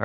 All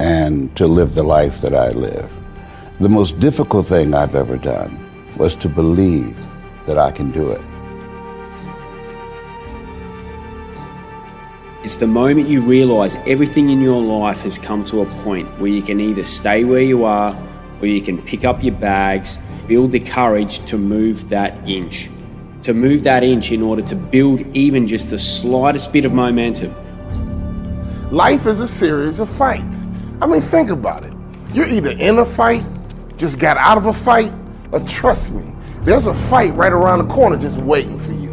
and to live the life that I live. The most difficult thing I've ever done was to believe that I can do it. It's the moment you realize everything in your life has come to a point where you can either stay where you are or you can pick up your bags, build the courage to move that inch. To move that inch in order to build even just the slightest bit of momentum. Life is a series of fights. I mean, think about it. You're either in a fight, just got out of a fight, or trust me, there's a fight right around the corner just waiting for you.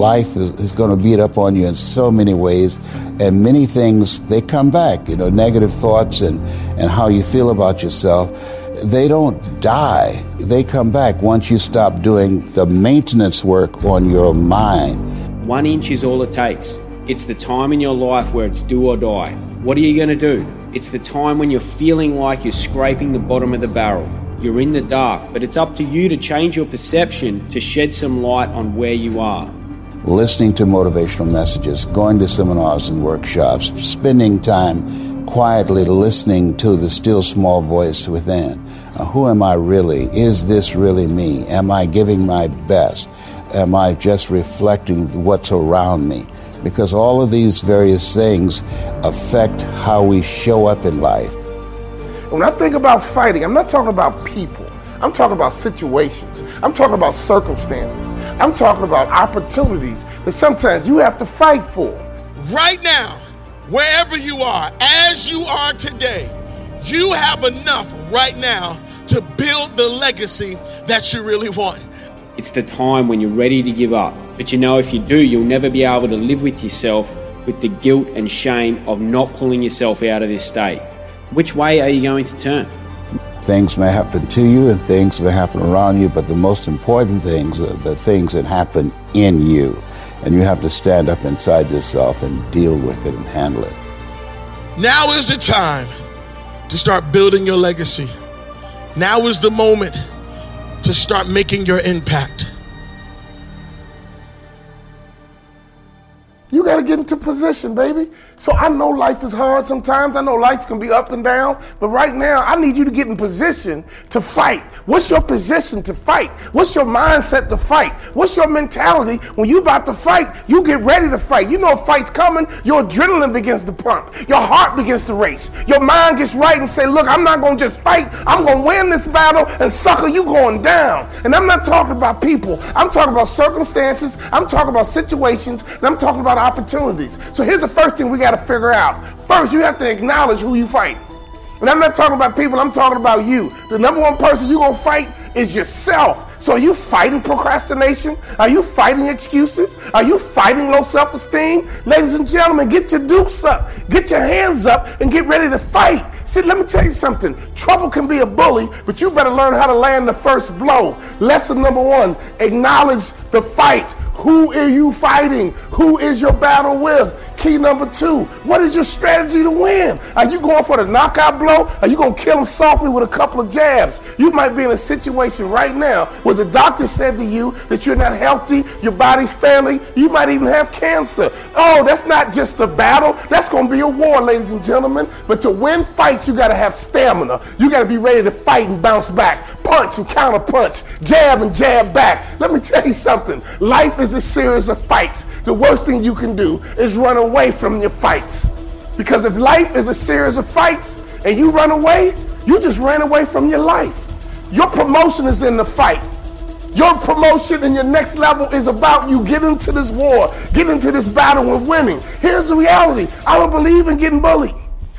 Life is going to beat up on you in so many ways, and many things, they come back. You know, negative thoughts and how you feel about yourself, they don't die. They come back once you stop doing the maintenance work on your mind. 1 inch is all it takes. It's the time in your life where it's do or die. What are you going to do? It's the time when you're feeling like you're scraping the bottom of the barrel. You're in the dark, but it's up to you to change your perception, to shed some light on where you are. Listening to motivational messages, going to seminars and workshops, spending time quietly listening to the still small voice within. Who am I really? Is this really me? Am I giving my best? Am I just reflecting what's around me? Because all of these various things affect how we show up in life. When I think about fighting, I'm not talking about people. I'm talking about situations. I'm talking about circumstances. I'm talking about opportunities that sometimes you have to fight for. Right now, wherever you are, as you are today, you have enough right now to build the legacy that you really want. It's the time when you're ready to give up. But you know, if you do, you'll never be able to live with yourself with the guilt and shame of not pulling yourself out of this state. Which way are you going to turn? Things may happen to you and things may happen around you, but the most important things are the things that happen in you. And you have to stand up inside yourself and deal with it and handle it. Now is the time to start building your legacy. Now is the moment to start making your impact. You got to get into position, baby. So I know life is hard sometimes. I know life can be up and down. But right now, I need you to get in position to fight. What's your position to fight? What's your mindset to fight? What's your mentality? When you about to fight, you get ready to fight. You know a fight's coming. Your adrenaline begins to pump. Your heart begins to race. Your mind gets right and say, look, I'm not going to just fight. I'm going to win this battle, and sucker, you going down. And I'm not talking about people. I'm talking about circumstances. I'm talking about situations. And I'm talking about opportunities. So here's the first thing we got to figure out. First, you have to acknowledge who you fight. And I'm not talking about people, I'm talking about you. The number one person you're going to fight is yourself. So are you fighting procrastination? Are you fighting excuses? Are you fighting low self-esteem? Ladies and gentlemen, get your dukes up, get your hands up, and get ready to fight. See, let me tell you something. Trouble can be a bully, but you better learn how to land the first blow. Lesson number one, acknowledge the fight. Who are you fighting? Who is your battle with? Key number two, what is your strategy to win? Are you going for the knockout blow? Are you going to kill him softly with a couple of jabs? You might be in a situation right now where the doctor said to you that you're not healthy, your body's failing, you might even have cancer. Oh, that's not just a battle. That's going to be a war, ladies and gentlemen. But to win fights, you got to have stamina. You got to be ready to fight and bounce back, punch and counter punch, jab and jab back. Let me tell you something. Life is a series of fights. The worst thing you can do is run away from your fights. Because if life is a series of fights and you run away, you just ran away from your life. Your promotion is in the fight. Your promotion and your next level is about you getting into this war, getting into this battle and winning. Here's the reality. I don't believe in getting bullied.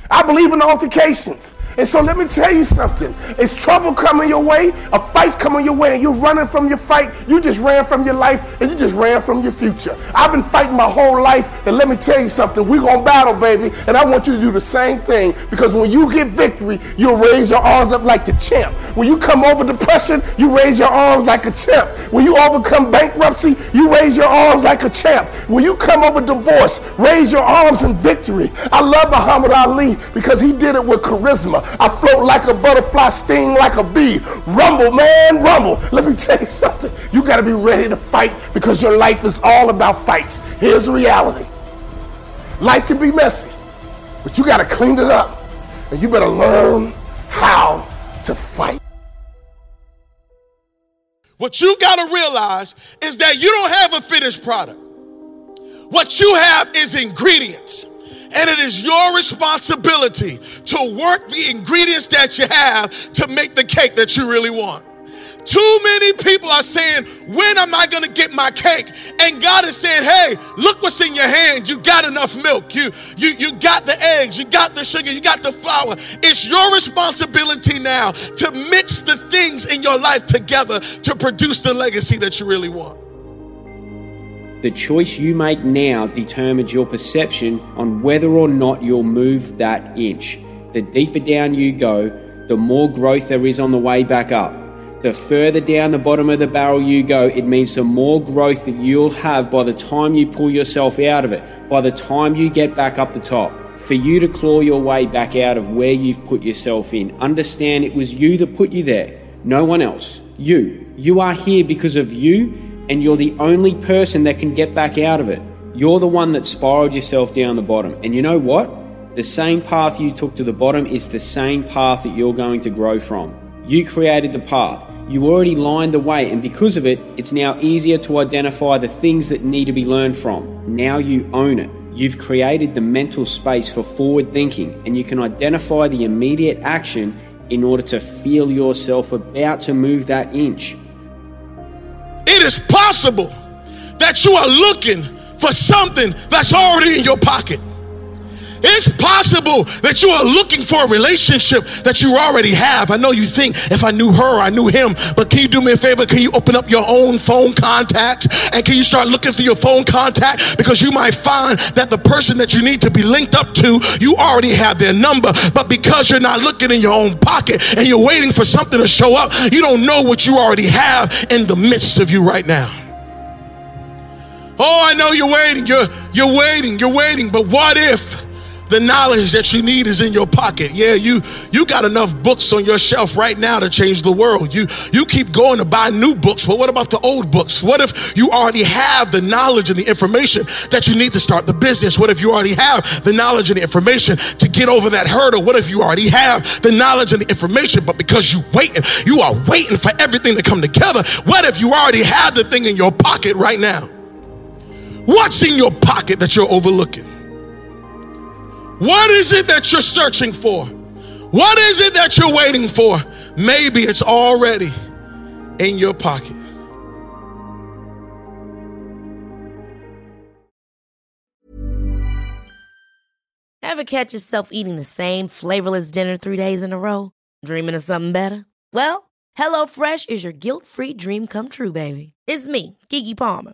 I believe in altercations. And so let me tell you something. It's trouble coming your way, a fight coming your way, and you're running from your fight. You just ran from your life, and you just ran from your future. I've been fighting my whole life, and let me tell you something. We're going to battle, baby, and I want you to do the same thing, because when you get victory, you'll raise your arms up like the champ. When you come over depression, you raise your arms like a champ. When you overcome bankruptcy, you raise your arms like a champ. When you come over divorce, raise your arms in victory. I love Muhammad Ali because he did it with charisma. I float like a butterfly, sting like a bee. Rumble, man, rumble. Let me tell you something. You got to be ready to fight because your life is all about fights. Here's the reality. Life can be messy, but you got to clean it up. And you better learn how to fight. What you got to realize is that you don't have a finished product. What you have is ingredients. And it is your responsibility to work the ingredients that you have to make the cake that you really want. Too many people are saying, when am I going to get my cake? And God is saying, hey, look what's in your hand. You got enough milk. You got the eggs. You got the sugar. You got the flour. It's your responsibility now to mix the things in your life together to produce the legacy that you really want. The choice you make now determines your perception on whether or not you'll move that inch. The deeper down you go, the more growth there is on the way back up. The further down the bottom of the barrel you go, it means the more growth that you'll have by the time you pull yourself out of it, by the time you get back up the top. For you to claw your way back out of where you've put yourself in, understand it was you that put you there, no one else. You are here because of you. And you're the only person that can get back out of it. You're the one that spiraled yourself down the bottom. And you know what? The same path you took to the bottom is the same path that you're going to grow from. You created the path. You already lined the way. And because of it, it's now easier to identify the things that need to be learned from. Now you own it. You've created the mental space for forward thinking. And you can identify the immediate action in order to feel yourself about to move that inch. It is possible that you are looking for something that's already in your pocket. It's possible that you are looking for a relationship that you already have. I know you think, if I knew her, I knew him. But can you do me a favor? Can you open up your own phone contacts? And can you start looking through your phone contact? Because you might find that the person that you need to be linked up to, you already have their number. But because you're not looking in your own pocket and you're waiting for something to show up, you don't know what you already have in the midst of you right now. Oh, I know you're waiting. You're waiting. But what if the knowledge that you need is in your pocket? Yeah, you got enough books on your shelf right now to change the world. You keep going to buy new books, but what about the old books? What if you already have the knowledge and the information that you need to start the business? What if you already have the knowledge and the information to get over that hurdle? What if you already have the knowledge and the information, but because you are waiting for everything to come together? What if you already have the thing in your pocket right now? What's in your pocket that you're overlooking? What is it that you're searching for? What is it that you're waiting for? Maybe it's already in your pocket. Ever catch yourself eating the same flavorless dinner 3 days in a row? Dreaming of something better? Well, HelloFresh is your guilt-free dream come true, baby. It's me, Kiki Palmer.